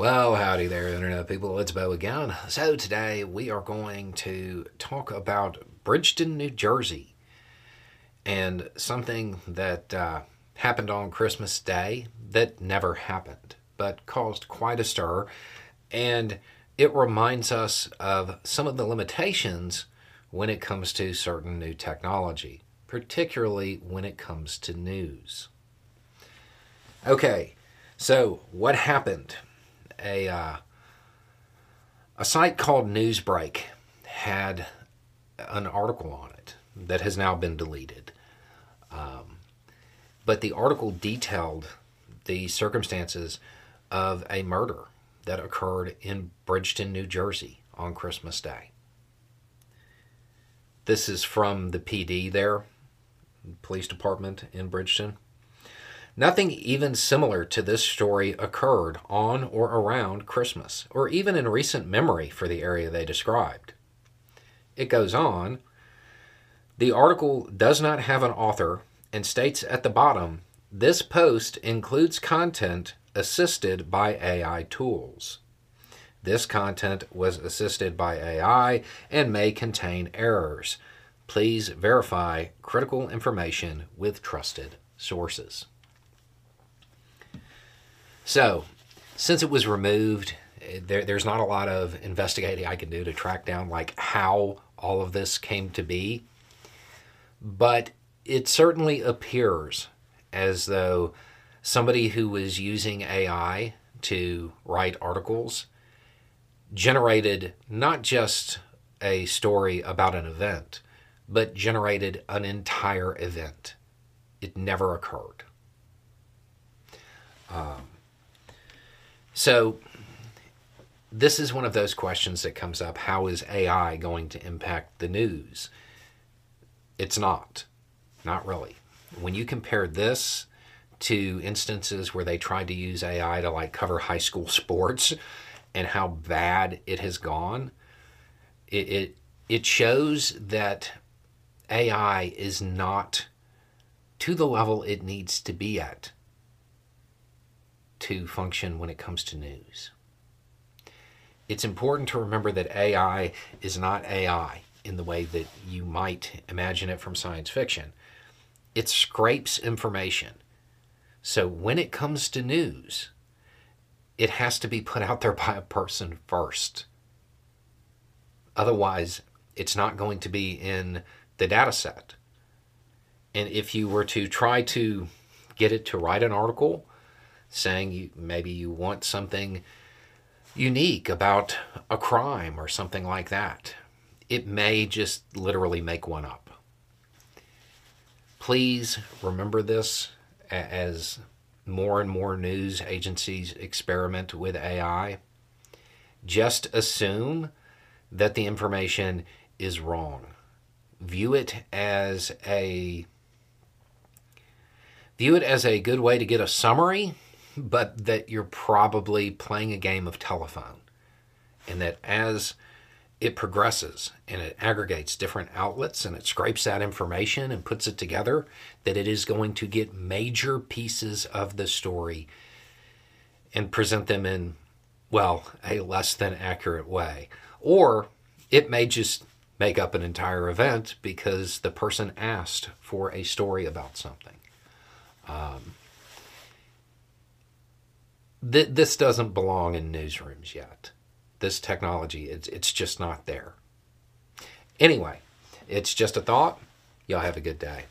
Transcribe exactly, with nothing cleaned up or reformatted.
Well, howdy there, Internet people. It's Beau again. So today we are going to talk about Bridgeton, New Jersey, and something that uh, happened on Christmas Day that never happened, but caused quite a stir. And it reminds us of some of the limitations when it comes to certain new technology, particularly when it comes to news. Okay, so what happened? A uh, a site called Newsbreak had an article on it that has now been deleted. Um, but the article detailed the circumstances of a murder that occurred in Bridgeton, New Jersey on Christmas Day. This is from the P D there, police department in Bridgeton. Nothing even similar to this story occurred on or around Christmas, or even in recent memory for the area they described. It goes on, the article does not have an author and states at the bottom, this post includes content assisted by A I tools. This content was assisted by A I and may contain errors. Please verify critical information with trusted sources. So, since it was removed, there, there's not a lot of investigating I can do to track down like how all of this came to be. But it certainly appears as though somebody who was using A I to write articles generated not just a story about an event, but generated an entire event. It never occurred. Um, So, this is one of those questions that comes up. How is A I going to impact the news? It's not. Not really. When you compare this to instances where they tried to use A I to like cover high school sports and how bad it has gone, it it, it shows that A I is not to the level it needs to be at to function when it comes to news. It's important to remember that A I is not A I in the way that you might imagine it from science fiction. It scrapes information. So when it comes to news, it has to be put out there by a person first. Otherwise, it's not going to be in the data set. And if you were to try to get it to write an article saying you, maybe you want something unique about a crime or something like that, it may just literally make one up. Please remember this as more and more news agencies experiment with A I. Just assume that the information is wrong. View it as a, view it as a good way to get a summary, but that you're probably playing a game of telephone, and that as it progresses and it aggregates different outlets and it scrapes that information and puts it together, that it is going to get major pieces of the story and present them in, well, a less than accurate way. Or it may just make up an entire event because the person asked for a story about something. Um, Th- this doesn't belong in newsrooms yet. This technology, it's, it's just not there. Anyway, it's just a thought. Y'all have a good day.